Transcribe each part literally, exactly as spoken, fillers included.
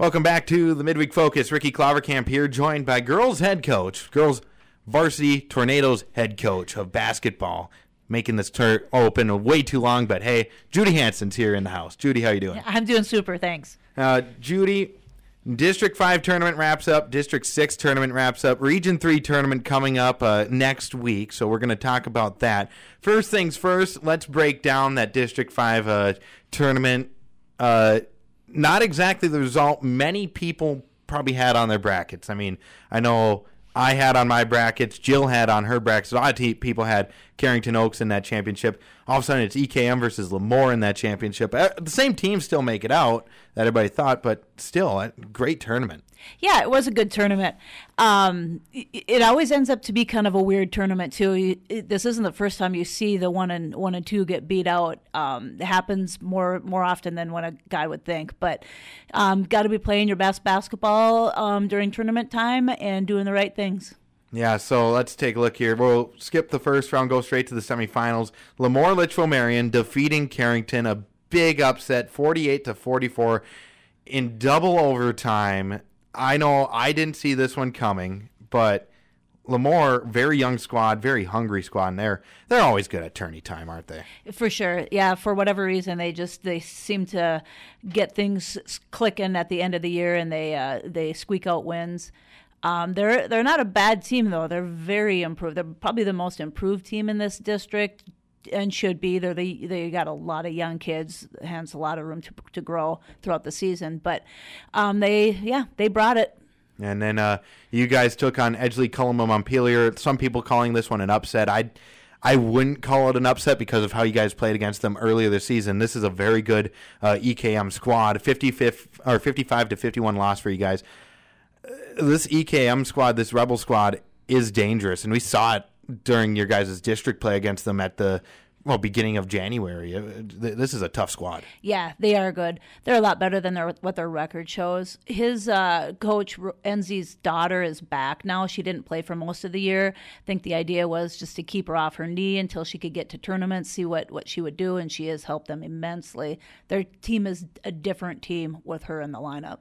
Welcome back to the Midweek Focus. Ricky Clovercamp here, joined by girls head coach, girls varsity Tornadoes head coach of basketball. Making this turn open way too long, but hey, Judy Hansen's here in the house. Judy, how you doing? I'm doing super, thanks. Uh, Judy, District five tournament wraps up. District six tournament wraps up. Region three tournament coming up uh, next week, so we're going to talk about that. First things first, let's break down that District five uh, tournament. Uh, not exactly the result many people probably had on their brackets. I mean, I know I had on my brackets, Jill had on her brackets, a lot of people had Carrington Oaks in that championship. All of a sudden, it's E K M versus Lemoore in that championship. The same teams still make it out that everybody thought, but still, a great tournament. Yeah, it was a good tournament. Um, it always ends up to be kind of a weird tournament, too. This isn't the first time you see the one and one and two get beat out. Um, it happens more more often than what a guy would think. But um, got to be playing your best basketball um, during tournament time and doing the right things. Yeah, so let's take a look here. We'll skip the first round, go straight to the semifinals. LaMoore-Litchville-Marion defeating Carrington, a big upset, forty-eight to forty-four in double overtime. I know I didn't see this one coming, but Lemoore, very young squad, very hungry squad, and they're, they're always good at tourney time, aren't they? For sure, yeah. For whatever reason, they just they seem to get things clicking at the end of the year, and they uh, they squeak out wins. Um, they're they're not a bad team, though. They're very improved. They're probably the most improved team in this district, and should be. They're the, they got a lot of young kids, hence a lot of room to to grow throughout the season. But um, they, yeah, they brought it. And then uh, you guys took on Edgeley-Kulm-Montpelier. Some people calling this one an upset. I I wouldn't call it an upset because of how you guys played against them earlier this season. This is a very good uh, E K M squad. fifty-five or fifty-five to fifty-one loss for you guys. This E K M squad, this Rebel squad, is dangerous, and we saw it during your guys' district play against them at the well beginning of January. This is a tough squad. Yeah, they are good. They're a lot better than their, what their record shows. His uh, coach, Enzi's daughter, is back now. She didn't play for most of the year. I think the idea was just to keep her off her knee until she could get to tournaments, see what, what she would do, and she has helped them immensely. Their team is a different team with her in the lineup.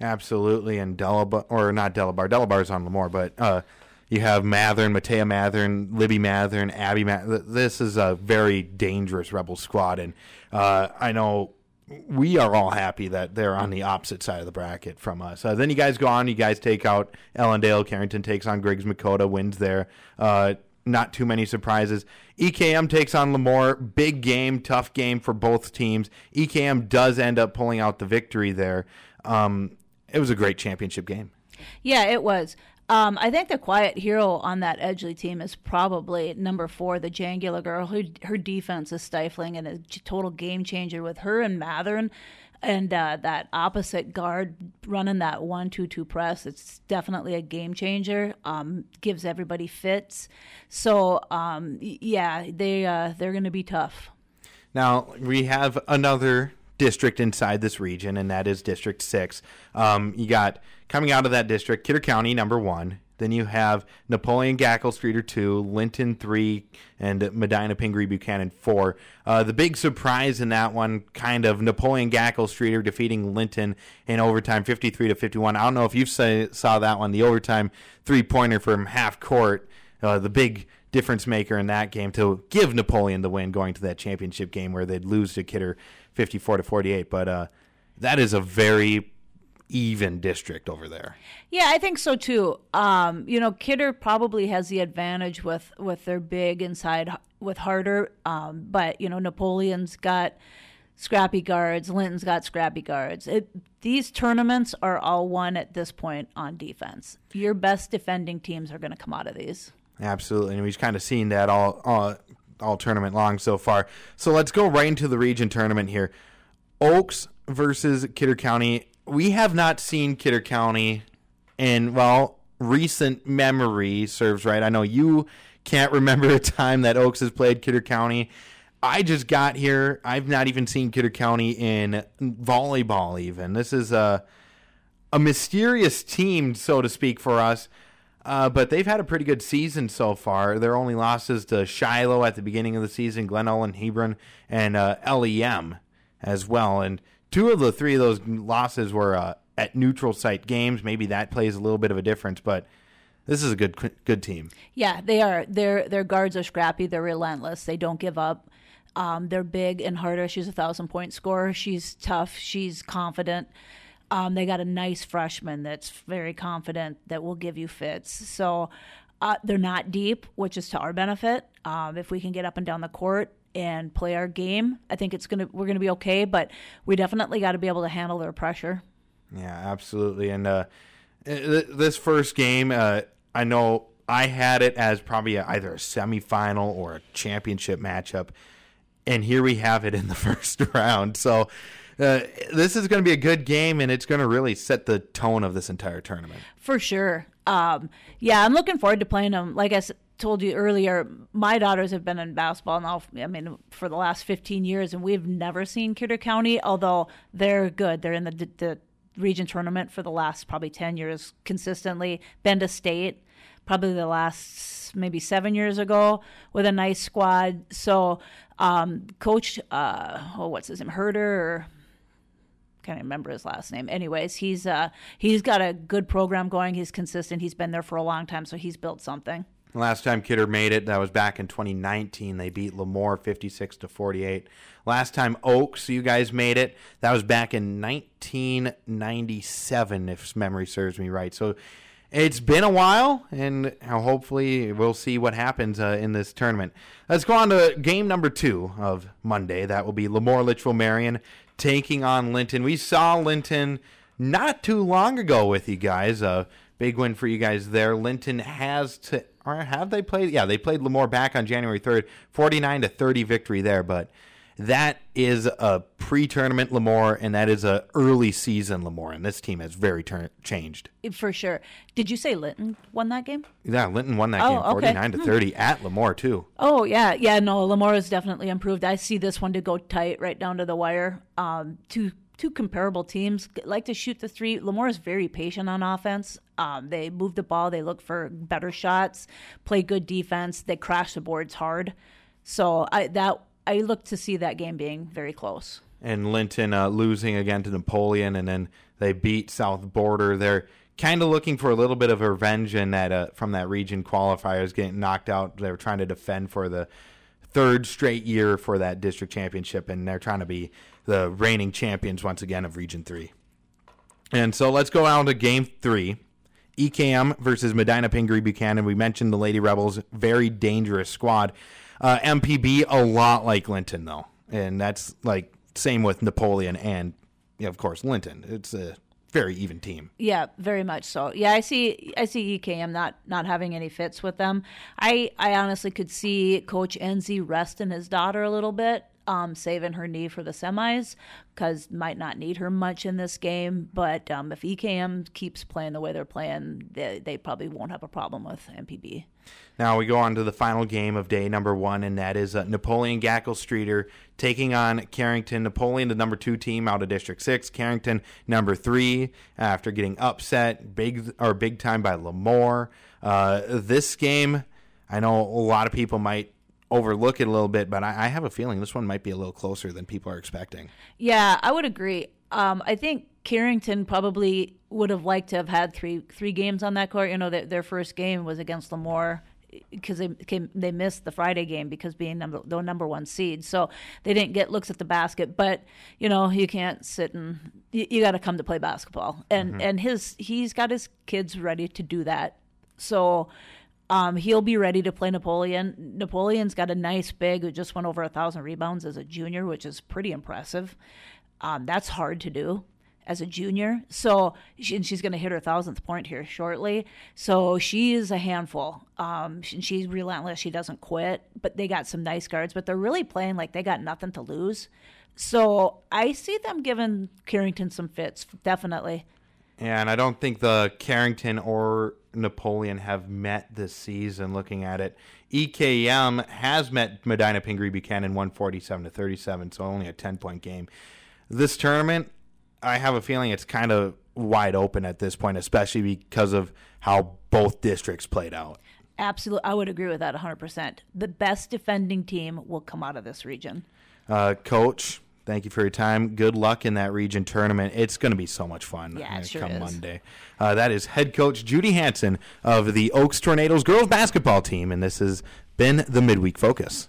Absolutely, and Delabar, or not Delabar, Delabar's on Lemoore, but uh, you have Matthern, Matea Matthern, Libby Matthern, Abby Matthern. This is a very dangerous Rebel squad, and uh, I know we are all happy that they're on the opposite side of the bracket from us. Uh, then you guys go on, you guys take out Ellendale, Carrington takes on Griggs Makota, wins there. Uh, not too many surprises. E K M takes on Lemoore. Big game, tough game for both teams. E K M does end up pulling out the victory there. Um, it was a great championship game. Yeah, it was. Um, I think the quiet hero on that Edgeley team is probably number four, the Jangula girl. Her, her defense is stifling and a total game changer with her and Matthern and uh, that opposite guard running that one two two press. It's definitely a game changer. Um, gives everybody fits. So um, yeah, they uh, they're going to be tough. Now we have another district inside this region, and that is District six. Um, you got, coming out of that district, Kidder County, number one. Then you have Napoleon Gackle Streeter two, Linton three, and Medina Pingree Buchanan four. Uh, the big surprise in that one, kind of Napoleon Gackle Streeter defeating Linton in overtime, fifty-three to fifty-one. I don't know if you saw that one, the overtime three-pointer from half court, uh, the big difference maker in that game to give Napoleon the win going to that championship game where they'd lose to Kidder fifty-four to forty-eight. But uh, that is a very even district over there. Yeah, I think so too. Um, you know, Kidder probably has the advantage with, with their big inside with Harder. Um, but, you know, Napoleon's got scrappy guards. Linton's got scrappy guards. It, these tournaments are all won at this point on defense. Your best defending teams are going to come out of these. Absolutely, and we've kind of seen that all, all all tournament long so far. So let's go right into the region tournament here. Oaks versus Kidder County. We have not seen Kidder County in, well, recent memory serves right. I know you can't remember a time that Oaks has played Kidder County. I just got here. I've not even seen Kidder County in volleyball even. This is a, a mysterious team, so to speak, for us. Uh, but they've had a pretty good season so far. Their only losses to Shiloh at the beginning of the season, Glenn Olin Hebron, and uh, L E M as well. And two of the three of those losses were uh, at neutral site games. Maybe that plays a little bit of a difference, but this is a good good team. Yeah, they are. Their their guards are scrappy. They're relentless. They don't give up. Um, they're big and Harder. She's a thousand-point scorer. She's tough. She's confident. Um, they got a nice freshman that's very confident that will give you fits. So uh, they're not deep, which is to our benefit. Um, if we can get up and down the court and play our game, I think it's gonna we're gonna be okay. But we definitely got to be able to handle their pressure. Yeah, absolutely. And uh, this first game, uh, I know I had it as probably a, either a semifinal or a championship matchup, and here we have it in the first round. So uh, this is going to be a good game, and it's going to really set the tone of this entire tournament. For sure. Um, yeah, I'm looking forward to playing them. Like I told you earlier, my daughters have been in basketball now, I mean, for the last fifteen years, and we've never seen Kidder County, although they're good. They're in the, the region tournament for the last probably ten years consistently, been to state probably the last maybe seven years ago with a nice squad. So um, Coach, uh, oh, what's his name, Herder, or can't remember his last name. Anyways, he's uh, he's got a good program going. He's consistent. He's been there for a long time, so he's built something. Last time Kidder made it, that was back in twenty nineteen. They beat Lemoore fifty-six to forty-eight. Last time Oaks, you guys made it. That was back in nineteen ninety-seven, if memory serves me right. So it's been a while, and hopefully we'll see what happens uh, in this tournament. Let's go on to game number two of Monday. That will be LaMoure-Litchville-Marion taking on Linton. We saw Linton not too long ago with you guys. A big win for you guys there. Linton has to, or have they played? Yeah, they played Lemoore back on January third, forty-nine to thirty victory there, but that is a pre-tournament Lemoore, and that is a early season Lemoore, and this team has very turn- changed. For sure. Did you say Linton won that game? Yeah, Linton won that oh, game, forty-nine okay. to thirty hmm. at Lemoore too. Oh yeah, yeah. No, Lemoore has definitely improved. I see this one to go tight, right down to the wire. Um, two two comparable teams like to shoot the three. Lemoore is very patient on offense. Um, they move the ball. They look for better shots. Play good defense. They crash the boards hard. So I that. I look to see that game being very close. And Linton uh, losing again to Napoleon, and then they beat South Border. They're kind of looking for a little bit of revenge in that uh, from that region qualifiers getting knocked out. They're trying to defend for the third straight year for that district championship, and they're trying to be the reigning champions once again of Region three. And so let's go on to Game three. E K M versus Medina Pingree Buchanan. We mentioned the Lady Rebels, very dangerous squad. Uh, M P B a lot like Linton though, and that's like same with Napoleon and you know, of course Linton. It's a very even team. Yeah, very much so. Yeah, I see. I see E K M not not having any fits with them. I I honestly could see Coach Enzi resting his daughter a little bit, um, saving her knee for the semis because might not need her much in this game. But um, if E K M keeps playing the way they're playing, they, they probably won't have a problem with M P B. Now we go on to the final game of day number one, and that is uh, Napoleon Gackle Streeter taking on Carrington. Napoleon, the number two team out of District six. Carrington, number three, after getting upset big or big time by Lemoore. Uh, this game, I know a lot of people might overlook it a little bit, but I, I have a feeling this one might be a little closer than people are expecting. Yeah, I would agree. Um, I think Carrington probably would have liked to have had three three games on that court. You know, their, their first game was against Lemoore because they came, they missed the Friday game because being number, the number one seed. So they didn't get looks at the basket. But, you know, you can't sit and you, you got to come to play basketball. And mm-hmm. and his he's got his kids ready to do that. So um, he'll be ready to play Napoleon. Napoleon's got a nice big who just went over one thousand rebounds as a junior, which is pretty impressive. Um, that's hard to do as a junior. So she, and she's going to hit her thousandth point here shortly. So she is a handful. Um, she, she's relentless. She doesn't quit, but they got some nice guards, but they're really playing like they got nothing to lose. So I see them giving Carrington some fits, definitely. Yeah, and I don't think the Carrington or Napoleon have met this season looking at it. E K M has met Medina Pingree Buchanan one forty-seven to thirty-seven, so only a ten-point game. This tournament, I have a feeling it's kind of wide open at this point, especially because of how both districts played out. Absolutely. I would agree with that one hundred percent. The best defending team will come out of this region. Uh, Coach, Thank you for your time. Good luck in that region tournament. It's going to be so much fun yeah, it sure come is. Monday. Uh, that is head coach Judy Hansen of the Oaks Tornadoes girls basketball team, and this has been the Midweek Focus.